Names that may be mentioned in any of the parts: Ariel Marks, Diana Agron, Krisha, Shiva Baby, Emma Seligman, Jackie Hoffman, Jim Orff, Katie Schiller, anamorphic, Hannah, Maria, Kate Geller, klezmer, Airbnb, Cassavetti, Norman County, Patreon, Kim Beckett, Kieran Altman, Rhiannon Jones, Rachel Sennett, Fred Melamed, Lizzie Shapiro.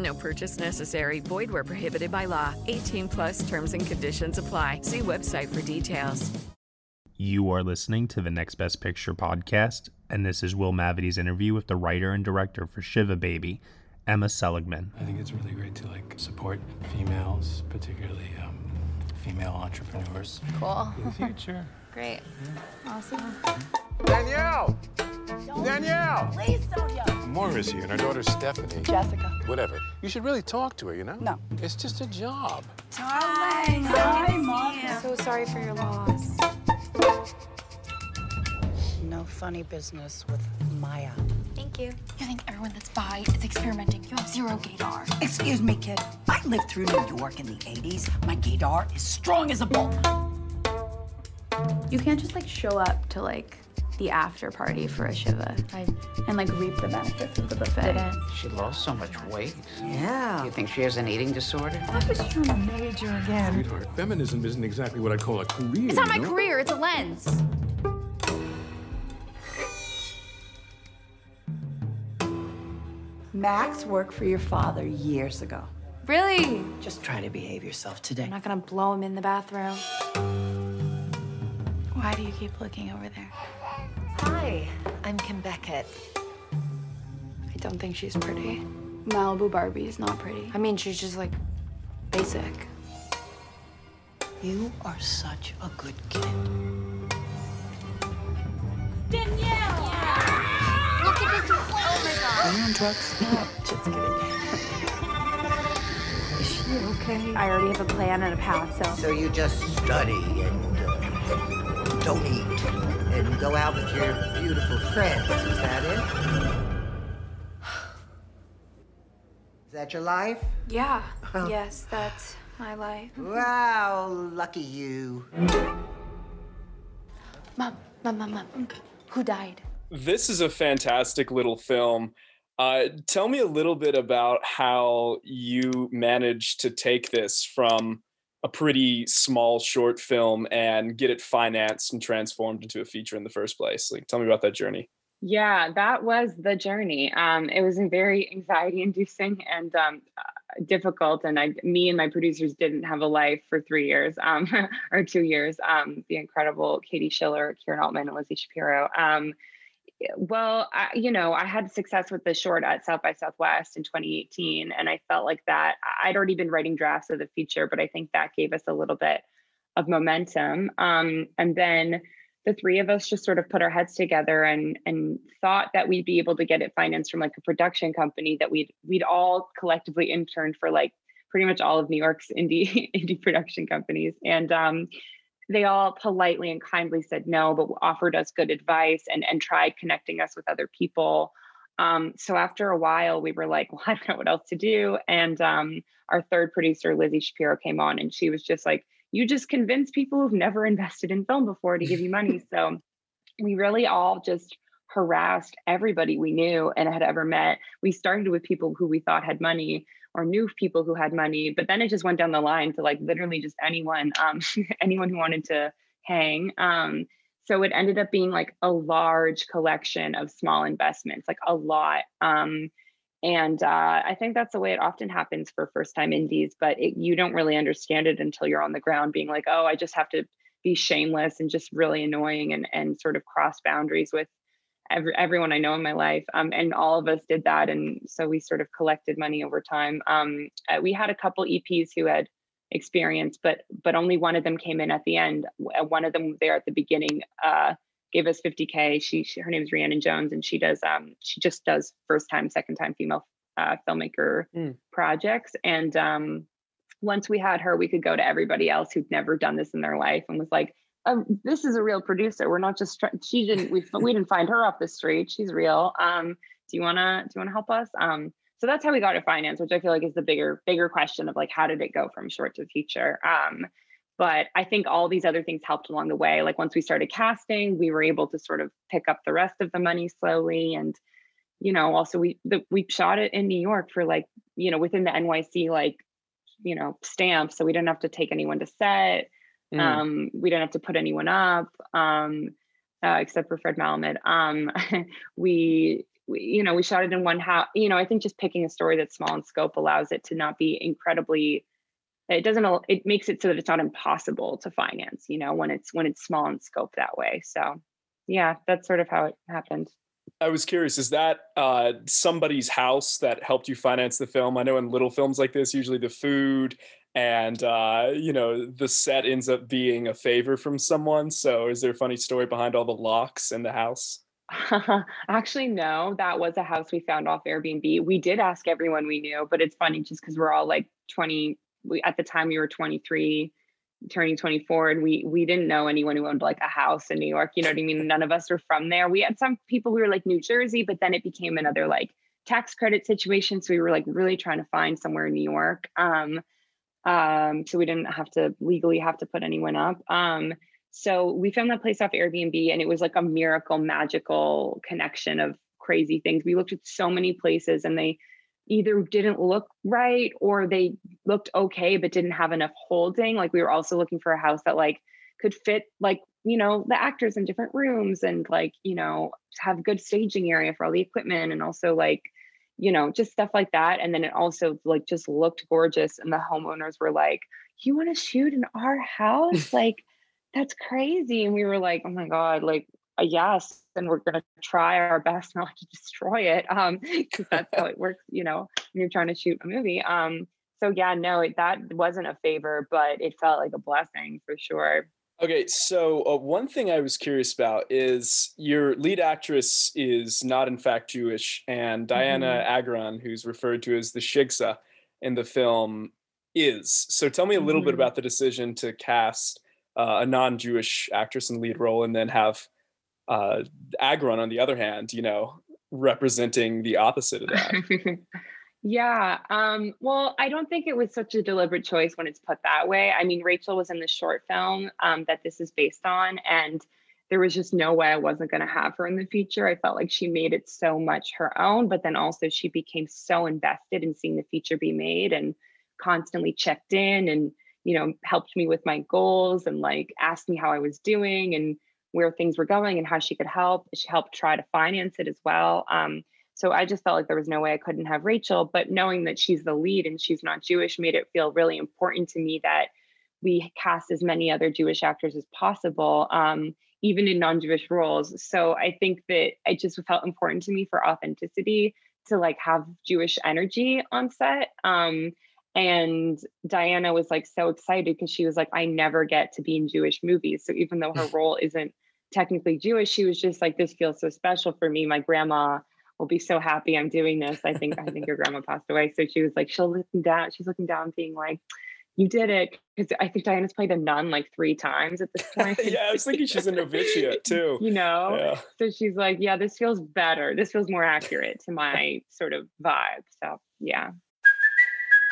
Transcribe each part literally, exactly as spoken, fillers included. No purchase necessary. Void where prohibited by law. eighteen plus terms and conditions apply. See website for details. You are listening to the Next Best Picture podcast, and this is Will Mavity's interview with the writer and director for Shiva Baby, Emma Seligman. I think it's really great to like support females, particularly um, female entrepreneurs. Cool. In the future. Great. Yeah. Awesome. Danielle! Don't Danielle! Please don't yell. Maura's here and her daughter Stephanie. Jessica. Whatever. You should really talk to her, you know? No. It's just a job. Darling. Hi, Mom. I'm so sorry for your loss. No funny business with Maya. Thank you. You think everyone that's bi is experimenting? You have zero gaydar. Excuse me, kid. I lived through New York in the eighties. My gaydar is strong as a bull. You can't just like show up to like the after party for a Shiva I... and like reap the benefits of the buffet. She lost so much weight. Yeah. You think she has an eating disorder? I was trying to major again. Sweetheart, feminism isn't exactly what I call a career. It's not my career. It's a lens. Max worked for your father years ago. Really? Just try to behave yourself today. I'm not gonna blow him in the bathroom. Why do you keep looking over there? Hi, I'm Kim Beckett. I don't think she's pretty. Malibu Barbie's not pretty. I mean, she's just like basic. You are such a good kid. Danielle! Yeah. Look at this. Oh my God. Are you on drugs? No, just kidding. Is she okay? I already have a plan and a path, so. So you just study and uh, don't eat. And go out with your beautiful friends, is that it? Is that your life? Yeah, oh. Yes, that's my life. Wow, lucky you. Mom, mom, mom, mom, who died? This is a fantastic little film. Uh, tell me a little bit about how you managed to take this from a pretty small short film and get it financed and transformed into a feature in the first place. Like, tell me about that journey. Yeah, that was the journey. Um, it was very anxiety inducing and um, difficult. And I, me and my producers didn't have a life for three years um, or two years. Um, the incredible Katie Schiller, Kieran Altman, and Lizzie Shapiro. Um, well, I, you know, I had success with the short at South by Southwest in twenty eighteen. And I felt like that I'd already been writing drafts of the feature, but I think that gave us a little bit of momentum. Um, and then the three of us just sort of put our heads together and and thought that we'd be able to get it financed from like a production company that we'd, we'd all collectively interned for like pretty much all of New York's indie, indie production companies. And, um, they all politely and kindly said no, but offered us good advice and, and tried connecting us with other people. Um, so after a while, we were like, well, I don't know what else to do. And um, our third producer, Lizzie Shapiro, came on and she was just like, you just convince people who've never invested in film before to give you money. So we really all just harassed everybody we knew and had ever met. We started with people who we thought had money or knew people who had money, but then it just went down the line to like literally just anyone, um, anyone who wanted to hang. Um, so it ended up being like a large collection of small investments, like a lot. Um, and uh, I think that's the way it often happens for first-time indies, but it, you don't really understand it until you're on the ground being like, oh, I just have to be shameless and just really annoying and, and sort of cross boundaries with Every, everyone I know in my life. Um, and all of us did that. And so we sort of collected money over time. Um, we had a couple E Ps who had experience, but but only one of them came in at the end. One of them there at the beginning uh, gave us fifty K. She, she her name is Rhiannon Jones, and she does um she just does first time, second time female uh, filmmaker mm. projects. And um, once we had her, we could go to everybody else who'd never done this in their life and was like, oh, this is a real producer. We're not just trying. She didn't we we didn't find her off the street. She's real. Um, do you wanna do you wanna help us? Um, so that's how we got to finance, which I feel like is the bigger bigger question of like, how did it go from short to feature? Um, But I think all these other things helped along the way. Like once we started casting, we were able to sort of pick up the rest of the money slowly. And, you know, also we the, we shot it in New York for like, you know, within the N Y C, like, you know, stamp. So we didn't have to take anyone to set. Mm. Um, we didn't have to put anyone up um, uh, except for Fred Melamed. Um, we, we, you know, we shot it in one house. You know, I think just picking a story that's small in scope allows it to not be incredibly It doesn't, it makes it so that it's not impossible to finance, you know, when it's, when it's small in scope that way. So yeah, that's sort of how it happened. I was curious, is that uh, somebody's house that helped you finance the film? I know in little films like this, usually the food and, uh, you know, the set ends up being a favor from someone. So is there a funny story behind all the locks in the house? Actually, no, that was a house we found off Airbnb. We did ask everyone we knew, but it's funny just because we're all like twenty We, at the time we were twenty-three turning twenty-four, and we we didn't know anyone who owned like a house in New York, you know what I mean? None of us were from there. We had some people who were like New Jersey, but then it became another like tax credit situation, so we were like really trying to find somewhere in New York. Um, um, so we didn't have to legally have to put anyone up. Um, so we found that place off Airbnb, and it was like a miracle, magical connection of crazy things. We looked at so many places, and they either didn't look right or they looked okay, but didn't have enough holding. Like we were also looking for a house that like could fit like, you know, the actors in different rooms and like, you know, have good staging area for all the equipment and also like, you know, just stuff like that. And then it also like just looked gorgeous. And the homeowners were like, you want to shoot in our house? Like, that's crazy. And we were like, oh my God, like, yes, and we're going to try our best not to destroy it. Um, because that's how it works, you know, when you're trying to shoot a movie. Um, so yeah, no, it, that wasn't a favor, but it felt like a blessing for sure. Okay, so uh, one thing I was curious about is your lead actress is not in fact Jewish, and Diana mm-hmm. Agron, who's referred to as the Shigsa in the film, is. So tell me a little mm-hmm. bit about the decision to cast uh, a non-Jewish actress in lead role, and then have Uh, Agron, on the other hand, you know, representing the opposite of that. yeah. Um, well, I don't think it was such a deliberate choice when it's put that way. I mean, Rachel was in the short film um, that this is based on, and there was just no way I wasn't going to have her in the feature. I felt like she made it so much her own, but then also she became so invested in seeing the feature be made and constantly checked in and, you know, helped me with my goals and like asked me how I was doing and where things were going and how she could help. She helped try to finance it as well. Um, so I just felt like there was no way I couldn't have Rachel, but knowing that she's the lead and she's not Jewish made it feel really important to me that we cast as many other Jewish actors as possible, um, even in non-Jewish roles. So I think that it just felt important to me for authenticity to like have Jewish energy on set. Um, And Diana was like so excited because she was like, I never get to be in Jewish movies. So even though her role isn't technically Jewish, she was just like, this feels so special for me. My grandma will be so happy I'm doing this. I think I think your grandma passed away. So she was like, she'll looking down. She's looking down being like, you did it. Because I think Diana's played a nun like three times at this point. yeah, I was thinking she's a novitiate too. You know? Yeah. So she's like, yeah, this feels better. This feels more accurate to my sort of vibe. So yeah.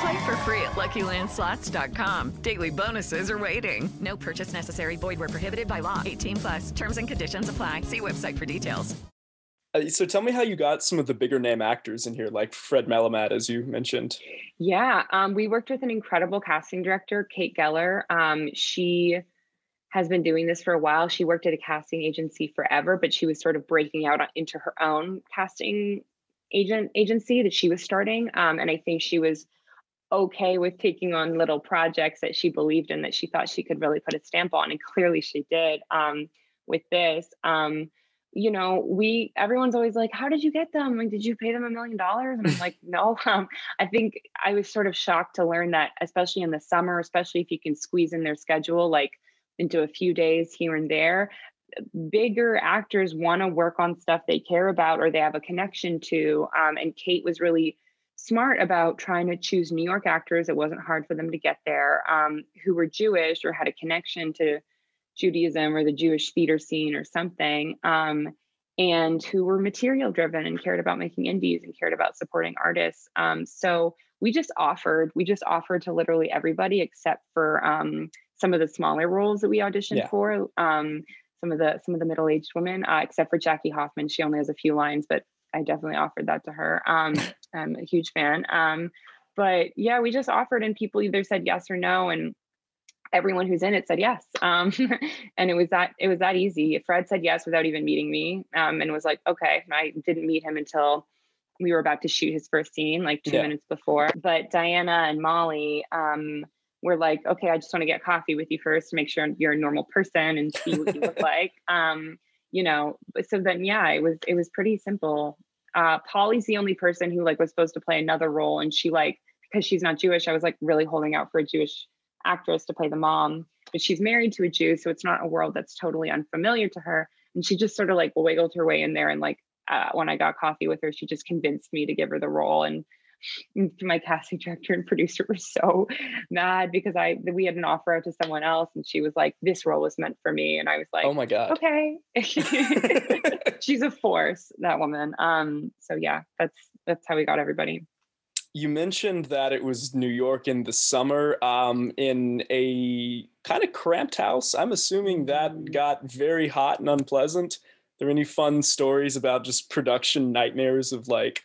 Play for free at Lucky Land Slots dot com. Daily bonuses are waiting. No purchase necessary. Void where prohibited by law. eighteen plus. Terms and conditions apply. See website for details. Uh, so tell me how you got some of the bigger name actors in here, like Fred Melamed, as you mentioned. Yeah, um, we worked with an incredible casting director, Kate Geller. Um, she has been doing this for a while. She worked at a casting agency forever, but she was sort of breaking out into her own casting agent agency that she was starting. Um, and I think she was okay with taking on little projects that she believed in, that she thought she could really put a stamp on. And clearly she did um, with this. Um, you know, we, everyone's always like, how did you get them? Like, did you pay them a million dollars? And I'm like, no, um, I think I was sort of shocked to learn that, especially in the summer, especially if you can squeeze in their schedule, like into a few days here and there, bigger actors want to work on stuff they care about or they have a connection to. Um, and Kate was really smart about trying to choose New York actors. It wasn't hard for them to get there, um, who were Jewish or had a connection to Judaism or the Jewish theater scene or something, um, and who were material driven and cared about making indies and cared about supporting artists. Um, so we just offered, we just offered to literally everybody except for um, some of the smaller roles that we auditioned yeah. for, um, some of the, some of the middle-aged women, uh, except for Jackie Hoffman. She only has a few lines, but I definitely offered that to her. Um, I'm a huge fan. Um, but yeah, we just offered and people either said yes or no. And everyone who's in it said yes. Um, and it was that, it was that easy. Fred said yes without even meeting me, um, and was like, okay. I didn't meet him until we were about to shoot his first scene, like two yeah. minutes before. But Diana and Molly um, were like, okay, I just want to get coffee with you first to make sure you're a normal person and see what you look like. Um, you know, so then, yeah, it was, it was pretty simple. Uh, Polly's the only person who like was supposed to play another role. And she like, because she's not Jewish, I was like really holding out for a Jewish actress to play the mom, but she's married to a Jew, so it's not a world that's totally unfamiliar to her. And she just sort of like wiggled her way in there. And like uh, when I got coffee with her, she just convinced me to give her the role. And my casting director and producer were so mad because I we had an offer out to someone else, and she was like, "This role was meant for me." And I was like, "Oh my god, okay." She's a force, that woman. Um, so yeah, that's that's how we got everybody. You mentioned that it was New York in the summer, um, in a kind of cramped house. I'm assuming that got very hot and unpleasant. Are there any fun stories about just production nightmares of like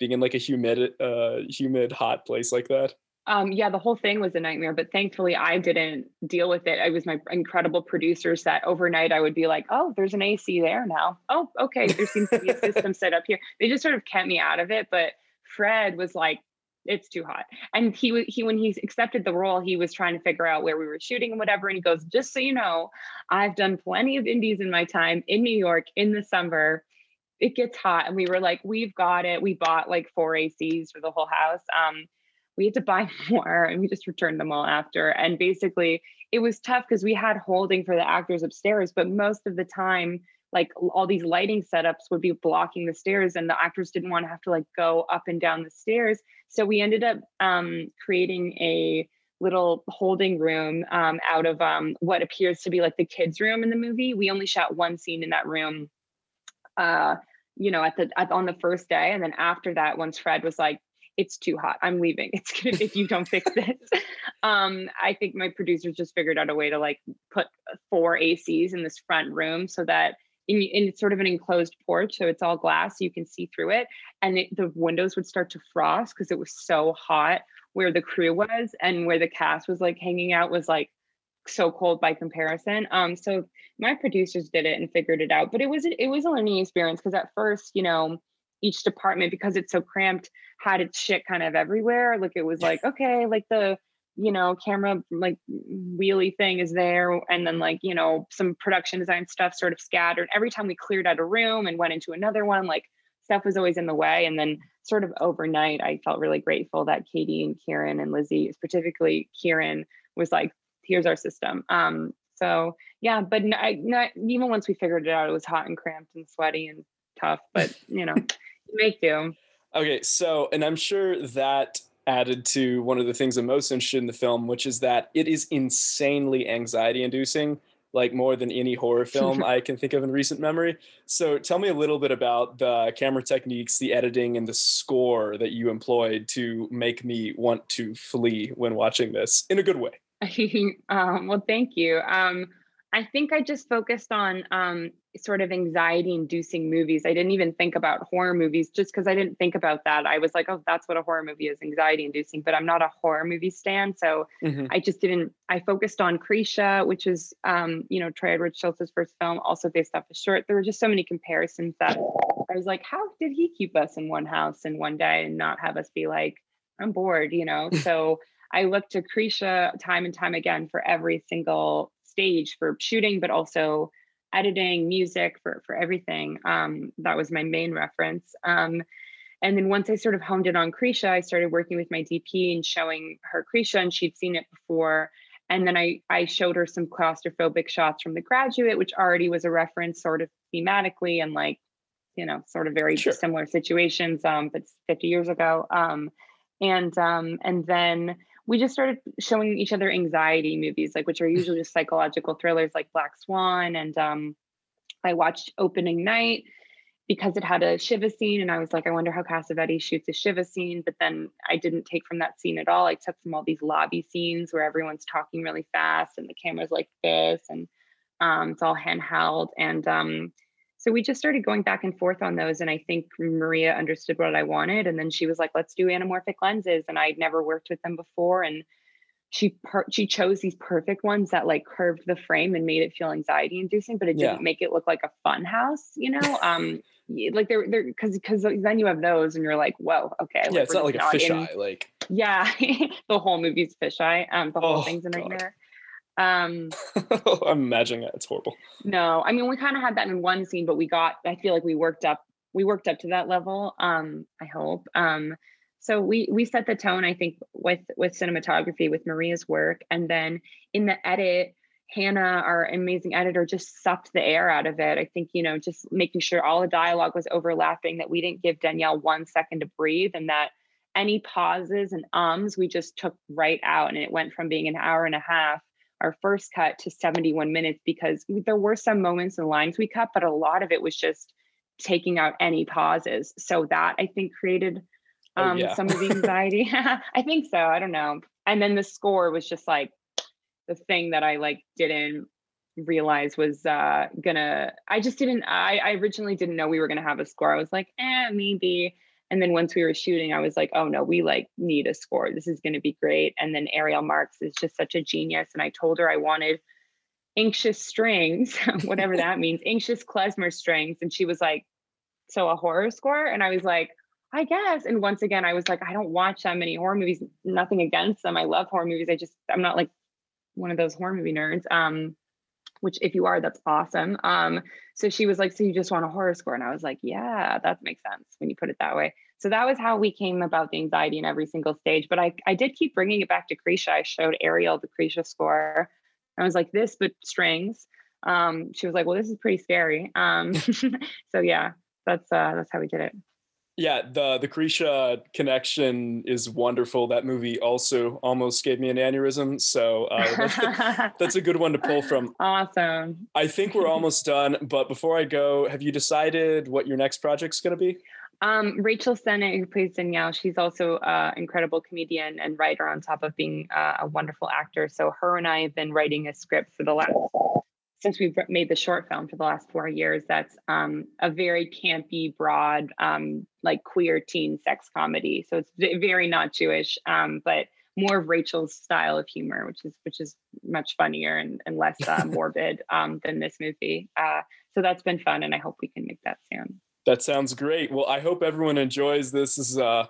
being in like a humid, uh, humid, hot place like that? Um, yeah, the whole thing was a nightmare, but thankfully I didn't deal with it. I was my incredible producers that overnight I would be like, oh, there's an A C there now. Oh, okay. There seems to be a system set up here. They just sort of kept me out of it. But Fred was like, it's too hot. And he, he, when he accepted the role, he was trying to figure out where we were shooting and whatever. And he goes, just so you know, I've done plenty of indies in my time in New York in the summer. It gets hot. And we were like, we've got it. We bought like four A Cs for the whole house. Um, we had to buy more and we just returned them all after. And basically it was tough because we had holding for the actors upstairs, but most of the time, like all these lighting setups would be blocking the stairs and the actors didn't want to have to like go up and down the stairs. So we ended up um, creating a little holding room um, out of um, what appears to be like the kids' room in the movie. We only shot one scene in that room, uh, you know, at the, at, on the first day. And then after that, once Fred was like, it's too hot, I'm leaving. It's gonna, if you don't fix this. Um, I think my producers just figured out a way to like put four A Cs in this front room so that, and it's sort of an enclosed porch, so it's all glass. You can see through it. And it, the windows would start to frost because it was so hot where the crew was, and where the cast was like hanging out was like so cold by comparison. Um, so my producers did it and figured it out. But it was, it was a learning experience because at first, you know, each department, because it's so cramped, had its shit kind of everywhere. Like it was like, okay, like the, you know, camera like wheelie thing is there. And then like, you know, some production design stuff sort of scattered. Every time we cleared out a room and went into another one, like stuff was always in the way. And then sort of overnight, I felt really grateful that Katie and Kieran and Lizzie, particularly Kieran, was like, here's our system. Um, so yeah, but not, not, even once we figured it out, it was hot and cramped and sweaty and tough, but you know, you make do. Okay. So, and I'm sure that added to one of the things I'm most interested in the film, which is that it is insanely anxiety inducing. like more than any horror film I can think of in recent memory. So tell me a little bit about the camera techniques, the editing, and the score that you employed to make me want to flee when watching this in a good way. um, well, thank you. Um, I think I just focused on um, sort of anxiety-inducing movies. I didn't even think about horror movies just because I didn't think about that. I was like, oh, that's what a horror movie is, anxiety-inducing, but I'm not a horror movie stan. So mm-hmm. I just didn't, I focused on Krisha, which is, um, you know, Troy Edward Schultz's first film, also based off a short. There were just so many comparisons that I was like, how did he keep us in one house in one day and not have us be like, I'm bored, you know? So I looked to Krisha time and time again for every single stage, for shooting, but also editing, music, for, for everything. Um, that was my main reference. Um, and then once I sort of honed in on Krisha, I started working with my D P and showing her Krisha, and she'd seen it before. And then I, I showed her some claustrophobic shots from The Graduate, which already was a reference sort of thematically and like, you know, sort of very sure. similar situations, um, but fifty years ago. Um, and um, and then we just started showing each other anxiety movies, like, which are usually just psychological thrillers like Black Swan. And um, I watched Opening Night because it had a Shiva scene. And I was like, I wonder how Cassavetti shoots a Shiva scene. But then I didn't take from that scene at all. I took from all these lobby scenes where everyone's talking really fast and the camera's like this, and um, it's all handheld. And um, so we just started going back and forth on those. And I think Maria understood what I wanted. And then she was like, let's do anamorphic lenses. And I'd never worked with them before. And she per- she chose these perfect ones that like curved the frame and made it feel anxiety inducing, but it didn't yeah. make it look like a fun house, you know? Um, like they're, they're cause, cause then you have those and you're like, whoa, okay. Yeah, like it's not like a fisheye. Like, yeah, the whole movie's fisheye. Um, the whole oh, thing's a nightmare. Um, I'm imagining that. It's horrible. No, I mean, we kind of had that in one scene, but we got, I feel like we worked up, we worked up to that level. Um, I hope. Um, so we, we set the tone, I think, with, with cinematography, with Maria's work. And then in the edit, Hannah, our amazing editor, just sucked the air out of it. I think, you know, just making sure all the dialogue was overlapping, that we didn't give Danielle one second to breathe, and that any pauses and ums, we just took right out. And it went from being an hour and a half, our first cut, to seventy-one minutes, because there were some moments and lines we cut, but a lot of it was just taking out any pauses. So that, I think, created um, oh, yeah. some of the anxiety. I think so. I don't know. And then the score was just like the thing that I like didn't realize was uh, gonna, I just didn't, I, I originally didn't know we were gonna have a score. I was like, eh, maybe. And then once we were shooting, I was like, oh no, we like need a score. This is going to be great. And then Ariel Marks is just such a genius. And I told her I wanted anxious strings, whatever that means, anxious klezmer strings. And she was like, so a horror score? And I was like, I guess. And once again, I was like, I don't watch that many horror movies, nothing against them. I love horror movies. I just, I'm not like one of those horror movie nerds. Um, which if you are, that's awesome. Um, so she was like, so you just want a horror score? And I was like, yeah, that makes sense when you put it that way. So that was how we came about the anxiety in every single stage. But I, I did keep bringing it back to Krisha. I showed Ariel the Krisha score. I was like, this, but strings. Um, she was like, well, this is pretty scary. Um, so yeah, that's uh, that's how we did it. Yeah, the the Krisha connection is wonderful. That movie also almost gave me an aneurysm. So uh, that's a good one to pull from. Awesome. I think we're almost done. But before I go, have you decided what your next project's going to be? Um, Rachel Sennett, who plays Danielle, she's also an uh, incredible comedian and writer on top of being uh, a wonderful actor. So her and I have been writing a script for the last... since we've made the short film, for the last four years, that's um, a very campy, broad, um, like queer teen sex comedy. So it's very not Jewish, um, but more of Rachel's style of humor, which is which is much funnier and, and less uh, morbid um, than this movie. Uh, so that's been fun, and I hope we can make that soon. That sounds great. Well, I hope everyone enjoys this. This is a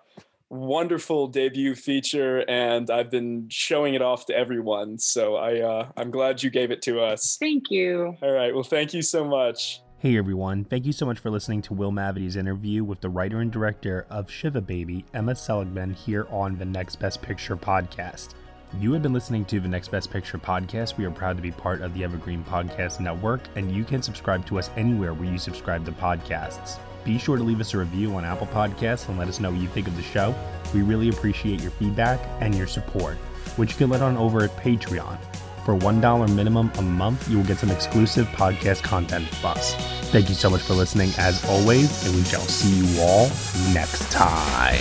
wonderful debut feature, and I've been showing it off to everyone. So I, uh, I'm glad you gave it to us. Thank you. All right. Well, thank you so much. Hey, everyone. Thank you so much for listening to Will Mavity's interview with the writer and director of Shiva Baby, Emma Seligman, here on the Next Best Picture podcast. If you have been listening to the Next Best Picture podcast, we are proud to be part of the Evergreen Podcast Network, and you can subscribe to us anywhere where you subscribe to podcasts. Be sure to leave us a review on Apple Podcasts and let us know what you think of the show. We really appreciate your feedback and your support, which you can let on over at Patreon. For one dollar minimum a month, you will get some exclusive podcast content from us. Thank you so much for listening, as always, and we shall see you all next time.